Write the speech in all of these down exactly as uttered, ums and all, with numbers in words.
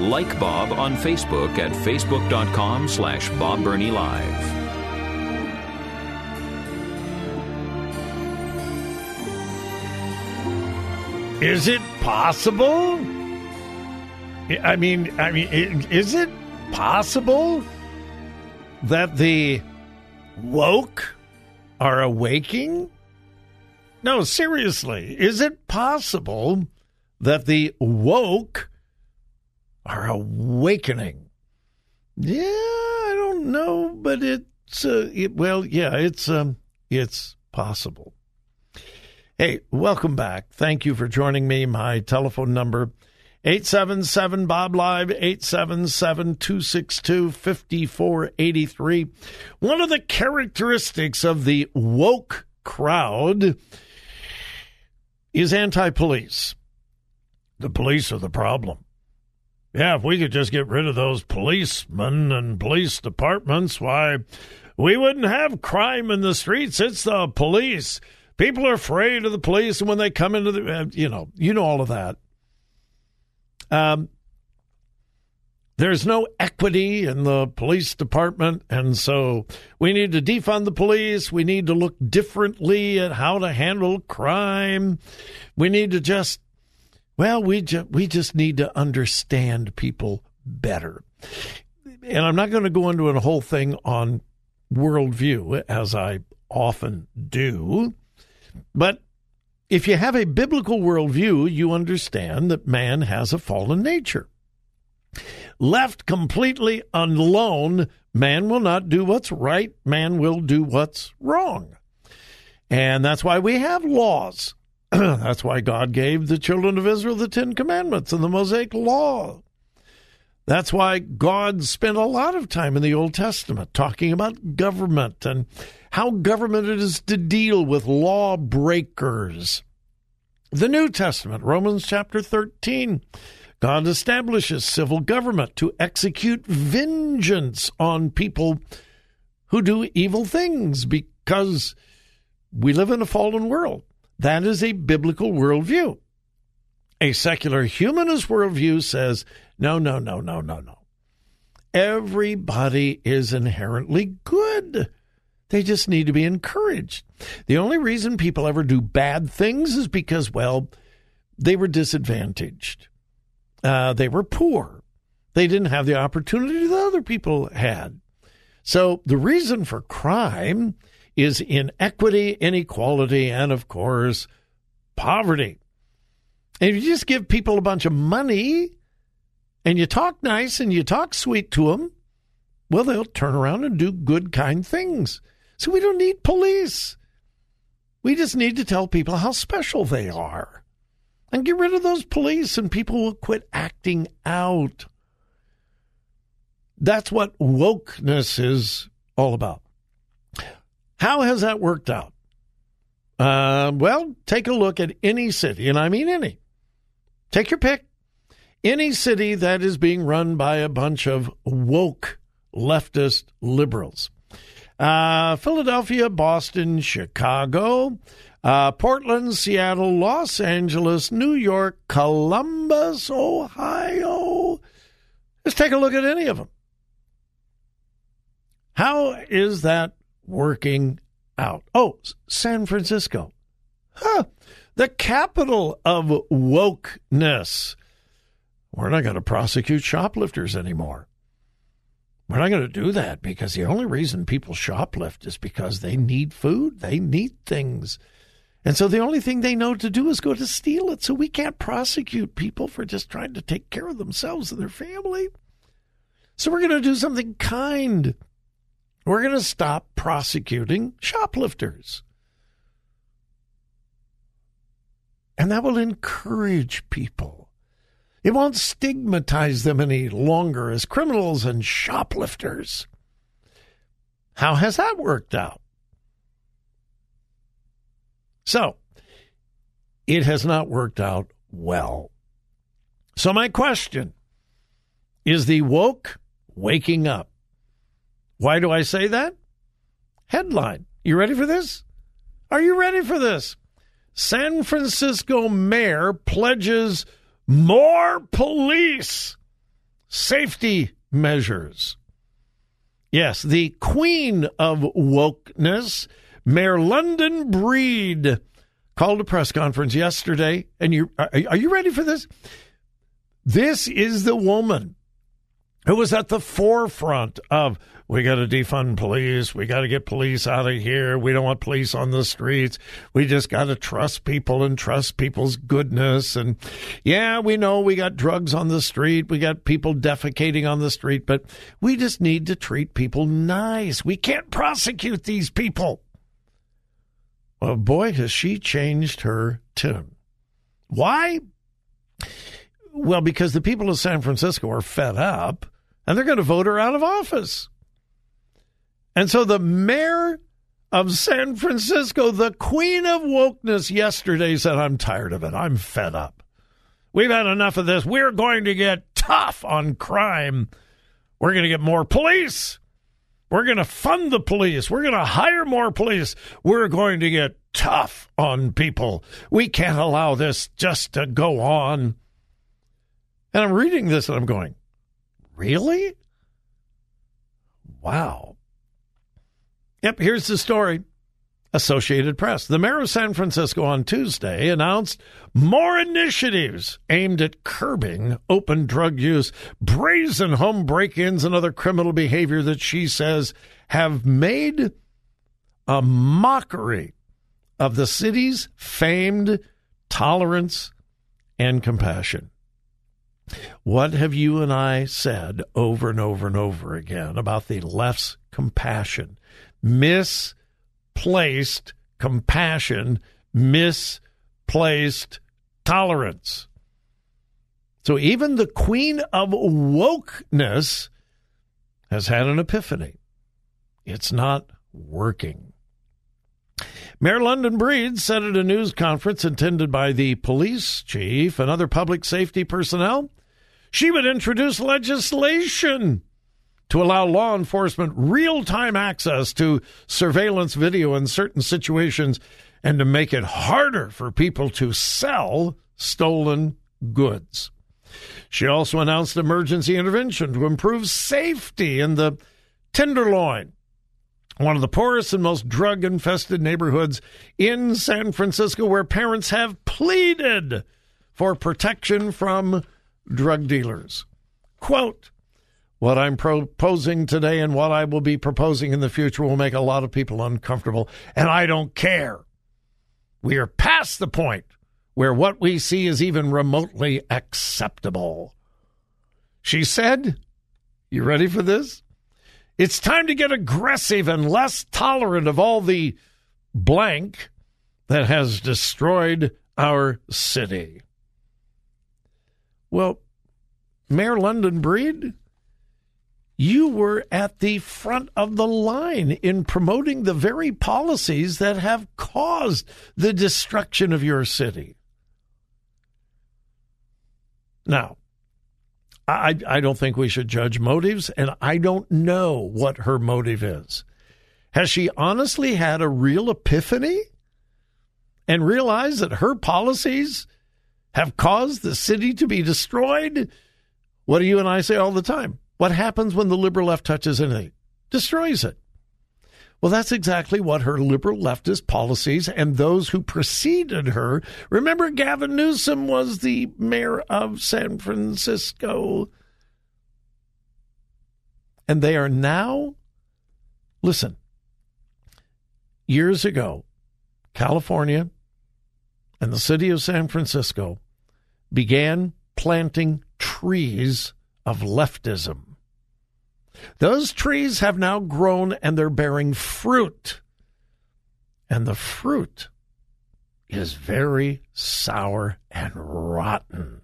Like Bob on Facebook at facebook.com slash Bob Bernie Live. Is it possible? I mean, I mean, is it possible that the woke are awaking? No, seriously, is it possible that the woke are awakening? Yeah, I don't know, but it's uh, it, well, yeah, it's um, it's possible. Hey, welcome back. Thank you for joining me. My telephone number, eight seven seven, B O B, Live, eight seven seven, two six two, five four eight three. One of the characteristics of the woke crowd is anti-police. The police are the problem. Yeah, if we could just get rid of those policemen and police departments, why, we wouldn't have crime in the streets. It's the police. People are afraid of the police, and when they come into the, you know, you know all of that. Um, there's no equity in the police department, and so we need to defund the police. We need to look differently at how to handle crime. We need to just, well, we ju- we just need to understand people better. And I'm not going to go into a whole thing on worldview, as I often do, but if you have a biblical worldview, you understand that man has a fallen nature. Left completely alone, man will not do what's right. Man will do what's wrong. And that's why we have laws. That's why God gave the children of Israel the Ten Commandments and the Mosaic Law. That's why God spent a lot of time in the Old Testament talking about government and how government is to deal with lawbreakers. The New Testament, Romans chapter thirteen, God establishes civil government to execute vengeance on people who do evil things because we live in a fallen world. That is a biblical worldview. A secular humanist worldview says, no, no, no, no, no, no. Everybody is inherently good. They just need to be encouraged. The only reason people ever do bad things is because, well, they were disadvantaged. Uh, they were poor. They didn't have the opportunity that other people had. So the reason for crime is inequity, inequality, and, of course, poverty. And if you just give people a bunch of money and you talk nice and you talk sweet to them, well, they'll turn around and do good, kind things. So we don't need police. We just need to tell people how special they are and get rid of those police, and people will quit acting out. That's what wokeness is all about. How has that worked out? Uh, well, take a look at any city, and I mean any. Take your pick. Any city that is being run by a bunch of woke leftist liberals. Uh, Philadelphia, Boston, Chicago, uh, Portland, Seattle, Los Angeles, New York, Columbus, Ohio. Let's take a look at any of them. How is that working out? Oh, San Francisco. Huh. The capital of wokeness. We're not going to prosecute shoplifters anymore. We're not going to do that because the only reason people shoplift is because they need food. They need things. And so the only thing they know to do is go to steal it. So we can't prosecute people for just trying to take care of themselves and their family. So we're going to do something kind. We're going to stop prosecuting shoplifters. and that will encourage people. It won't stigmatize them any longer as criminals and shoplifters. How has that worked out? So, it has not worked out well. So my question, is the woke waking up? Why do I say that? Headline. You ready for this? Are you ready for this? San Francisco mayor pledges more police safety measures. Yes, the queen of wokeness, Mayor London Breed, called a press conference yesterday. And you are, are you ready for this? This is the woman who was at the forefront of, we got to defund police, we got to get police out of here, we don't want police on the streets, we just got to trust people and trust people's goodness. And yeah, we know we got drugs on the street, we got people defecating on the street, but we just need to treat people nice. We can't prosecute these people. Well, boy, has she changed her tune. Why? Well, because the people of San Francisco are fed up, and they're going to vote her out of office. And so the mayor of San Francisco, the queen of wokeness, yesterday said, I'm tired of it. I'm fed up. We've had enough of this. We're going to get tough on crime. We're going to get more police. We're going to fund the police. We're going to hire more police. We're going to get tough on people. We can't allow this just to go on. And I'm reading this and I'm going, really? Wow. Yep, here's the story. Associated Press. The mayor of San Francisco on Tuesday announced more initiatives aimed at curbing open drug use, brazen home break-ins, and other criminal behavior that she says have made a mockery of the city's famed tolerance and compassion. What have you and I said over and over and over again about the left's compassion? Misplaced compassion, misplaced tolerance. So even the queen of wokeness has had an epiphany. It's not working. Mayor London Breed said at a news conference attended by the police chief and other public safety personnel, she would introduce legislation to allow law enforcement real-time access to surveillance video in certain situations and to make it harder for people to sell stolen goods. She also announced emergency intervention to improve safety in the Tenderloin, one of the poorest and most drug-infested neighborhoods in San Francisco, where parents have pleaded for protection from drug dealers. Quote, what I'm proposing today and what I will be proposing in the future will make a lot of people uncomfortable, and I don't care. We are past the point where what we see is even remotely acceptable. She said, you ready for this? It's time to get aggressive and less tolerant of all the blank that has destroyed our city. Well, Mayor London Breed, you were at the front of the line in promoting the very policies that have caused the destruction of your city. Now, I, I don't think we should judge motives, and I don't know what her motive is. Has she honestly had a real epiphany and realized that her policies have caused the city to be destroyed? What do you and I say all the time? What happens when the liberal left touches anything? Destroys it. Well, that's exactly what her liberal leftist policies and those who preceded her. Remember, Gavin Newsom was the mayor of San Francisco. And they are now, listen, years ago, California and the city of San Francisco began planting trees of leftism. Those trees have now grown and they're bearing fruit. And the fruit is very sour and rotten.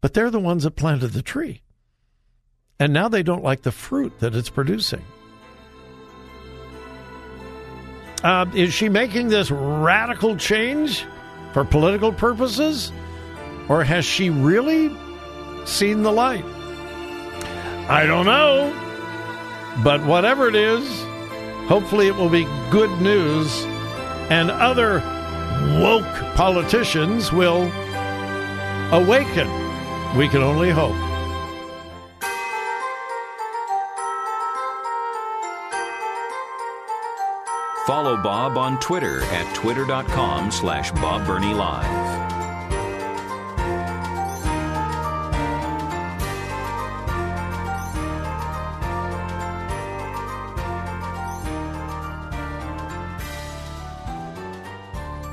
But they're the ones that planted the tree. And now they don't like the fruit that it's producing. Uh, is she making this radical change for political purposes? Or has she really seen the light? I don't know. But whatever it is, hopefully it will be good news. And other woke politicians will awaken. We can only hope. Follow Bob on Twitter at twitter.com slash Bob Bernie Live.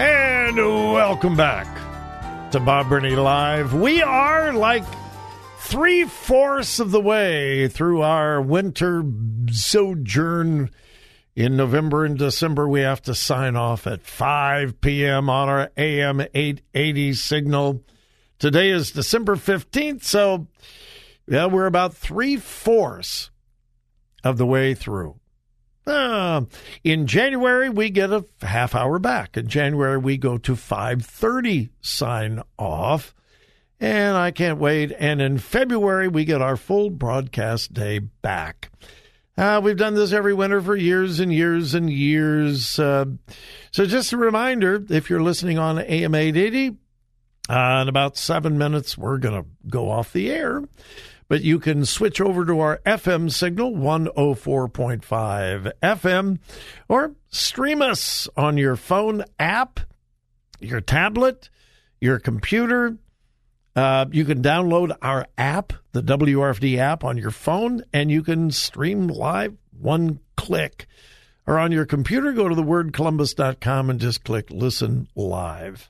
And welcome back to Bob Bernie Live. We are like three-fourths of the way through our winter sojourn. In November and December, we have to sign off at five p.m. on our A M eight eighty signal. Today is December fifteenth, so yeah, we're about three-fourths of the way through. Uh, in January, we get a half hour back. In January, we go to five thirty sign off, and I can't wait. And in February, we get our full broadcast day back. Uh, we've done this every winter for years and years and years. Uh, so just a reminder, if you're listening on A M eight eighty, uh, in about seven minutes, we're going to go off the air. But you can switch over to our F M signal, one oh four point five F M, or stream us on your phone app, your tablet, your computer. Uh, you can download our app, the W R F D app, on your phone, and you can stream live one click. Or on your computer, go to the word columbus dot com and just click Listen Live.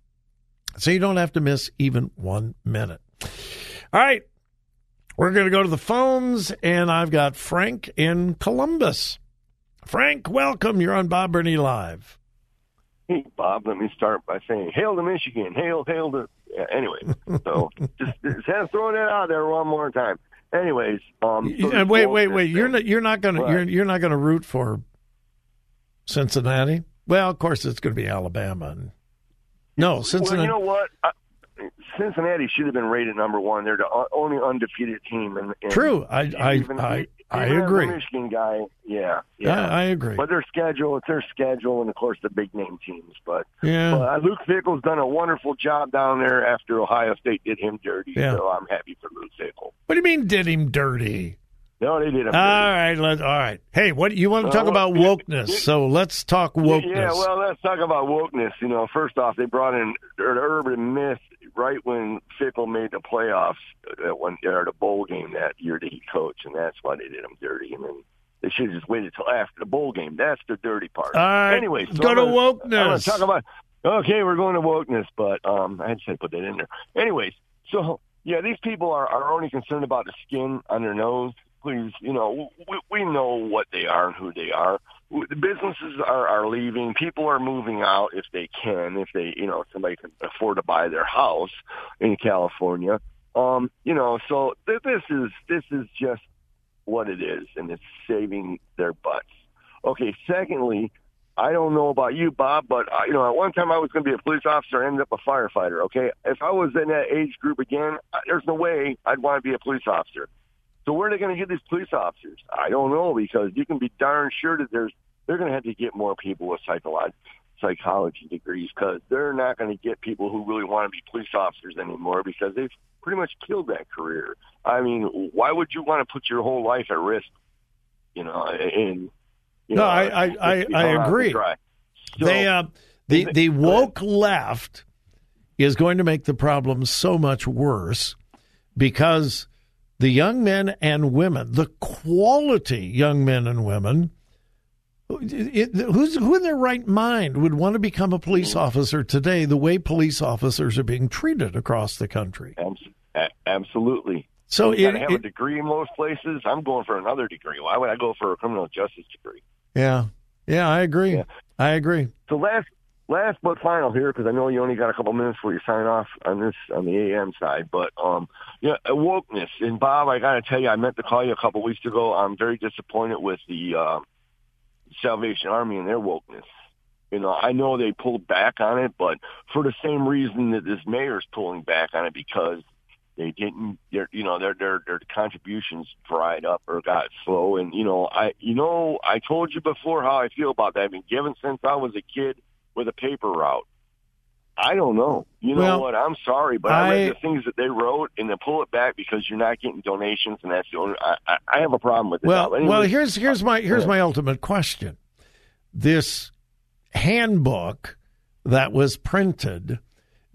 So you don't have to miss even one minute. All right. We're going to go to the phones, and I've got Frank in Columbus. Frank, welcome. You're on Bob Bernie Live. Hey, Bob, let me start by saying, hail to Michigan, hail, hail to... Yeah, anyway, so just, just throwing it out there one more time. Anyways... Um, so yeah, wait, wait, wait. You're not, you're not going to you're, you're not going to root for Cincinnati? Well, of course, it's going to be Alabama. No, Cincinnati... Well, you know what? I, Cincinnati should have been rated number one. They're the only undefeated team. In, in, True, I I even, I, I even agree. The Michigan guy, yeah, yeah, I, I agree. But their schedule, it's their schedule, and of course the big name teams. But yeah, but, uh, Luke Fickell's done a wonderful job down there after Ohio State did him dirty. Yeah. So I'm happy for Luke Fickell. What do you mean did him dirty? No, they did. All right, let, all right. Hey, what you want to talk uh, well, about wokeness? It, it, so let's talk wokeness. Yeah, well, let's talk about wokeness. You know, first off, they brought in an urban myth right when Fickell made the playoffs, that one, or the bowl game that year that he coached, and that's why they did him dirty. And then they should have just waited till after the bowl game. That's the dirty part. All right, anyway, so go I'm to gonna, wokeness. I'm gonna talk about. Okay, we're going to wokeness, but um, I just had to put that in there. Anyways, so yeah, these people are, are only concerned about the skin on their nose. Please, you know, we, we know what they are and who they are. The businesses are, are leaving. People are moving out if they can, if they, you know, somebody can afford to buy their house in California. Um, you know, so th- this is this is just what it is, and it's saving their butts. Okay, secondly, I don't know about you, Bob, but, uh, you know, at one time I was going to be a police officer and ended up a firefighter, okay? If I was in that age group again, there's no way I'd want to be a police officer. So where are they going to get these police officers? I don't know, because you can be darn sure that there's they're going to have to get more people with psychology, psychology degrees, because they're not going to get people who really want to be police officers anymore, because they've pretty much killed that career. I mean, why would you want to put your whole life at risk? You know, in you no, know, I I, I, I agree. So, they uh, the the woke left is going to make the problem so much worse, because the young men and women, the quality young men and women, it, who's, who in their right mind would want to become a police officer today the way police officers are being treated across the country? Absolutely. So you gotta have it, a degree in most places. I'm going for another degree. Why would I go for a criminal justice degree? Yeah, yeah, I agree. Yeah. I agree. So last last but final here, because I know you only got a couple minutes before you sign off on this, on the A M side, but um, yeah, wokeness. And, Bob, I got to tell you, I meant to call you a couple weeks ago. I'm very disappointed with the uh, Salvation Army and their wokeness. You know, I know they pulled back on it, but for the same reason that this mayor's pulling back on it, because they didn't, their, you know, their their their contributions dried up or got slow. And you know, I you know I told you before how I feel about that. I've been given since I was a kid with a paper route. I don't know. You know well, what? I'm sorry, but I, I read the things that they wrote, and they pull it back because you're not getting donations, and that's the only. I, I have a problem with it. Well, anyway, well, here's here's my here's my ultimate question. This handbook that was printed,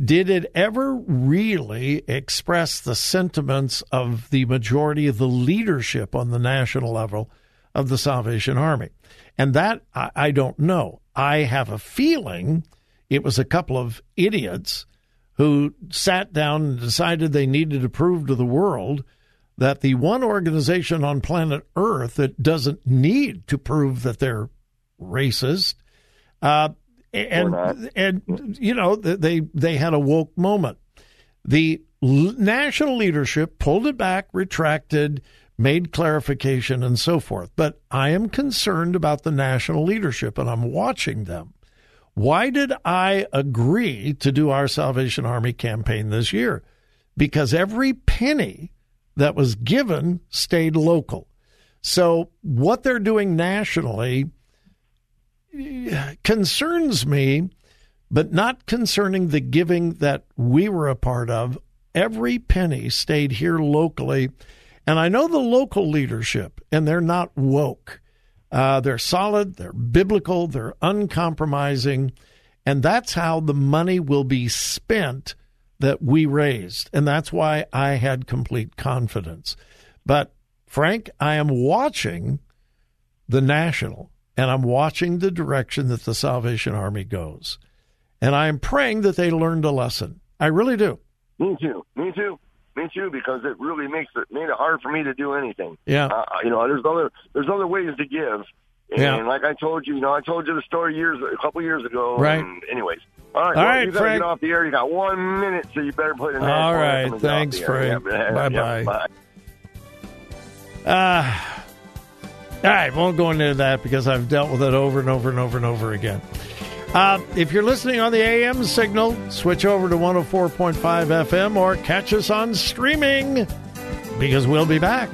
did it ever really express the sentiments of the majority of the leadership on the national level of the Salvation Army? And that, I, I don't know. I have a feeling it was a couple of idiots who sat down and decided they needed to prove to the world that the one organization on planet Earth that doesn't need to prove that they're racist, Uh, and, and you know, they, they had a woke moment. The national leadership pulled it back, retracted, made clarification, and so forth. But I am concerned about the national leadership, and I'm watching them. Why did I agree to do our Salvation Army campaign this year? Because every penny that was given stayed local. So what they're doing nationally concerns me, but not concerning the giving that we were a part of. Every penny stayed here locally. And I know the local leadership, and they're not woke. Uh, they're solid, they're biblical, they're uncompromising. And that's how the money will be spent that we raised. And that's why I had complete confidence. But, Frank, I am watching the national, and I'm watching the direction that the Salvation Army goes. And I'm praying that they learned a lesson. I really do. Me too. Me too. Me too, because it really makes it made it hard for me to do anything. Yeah. Uh, you know, there's other there's other ways to give. And yeah. like I told you, you know, I told you the story years a couple years ago. Right. And anyways. All right. All well, right, you Frank. You got to get off the air. You got one minute, so you better play the next. All right. Thanks, Frank. Yeah, Bye-bye. Yeah, bye. Ah. Uh, All right, won't go into that because I've dealt with it over and over and over and over again. Uh, if you're listening on the A M signal, switch over to one oh four point five F M or catch us on streaming, because we'll be back.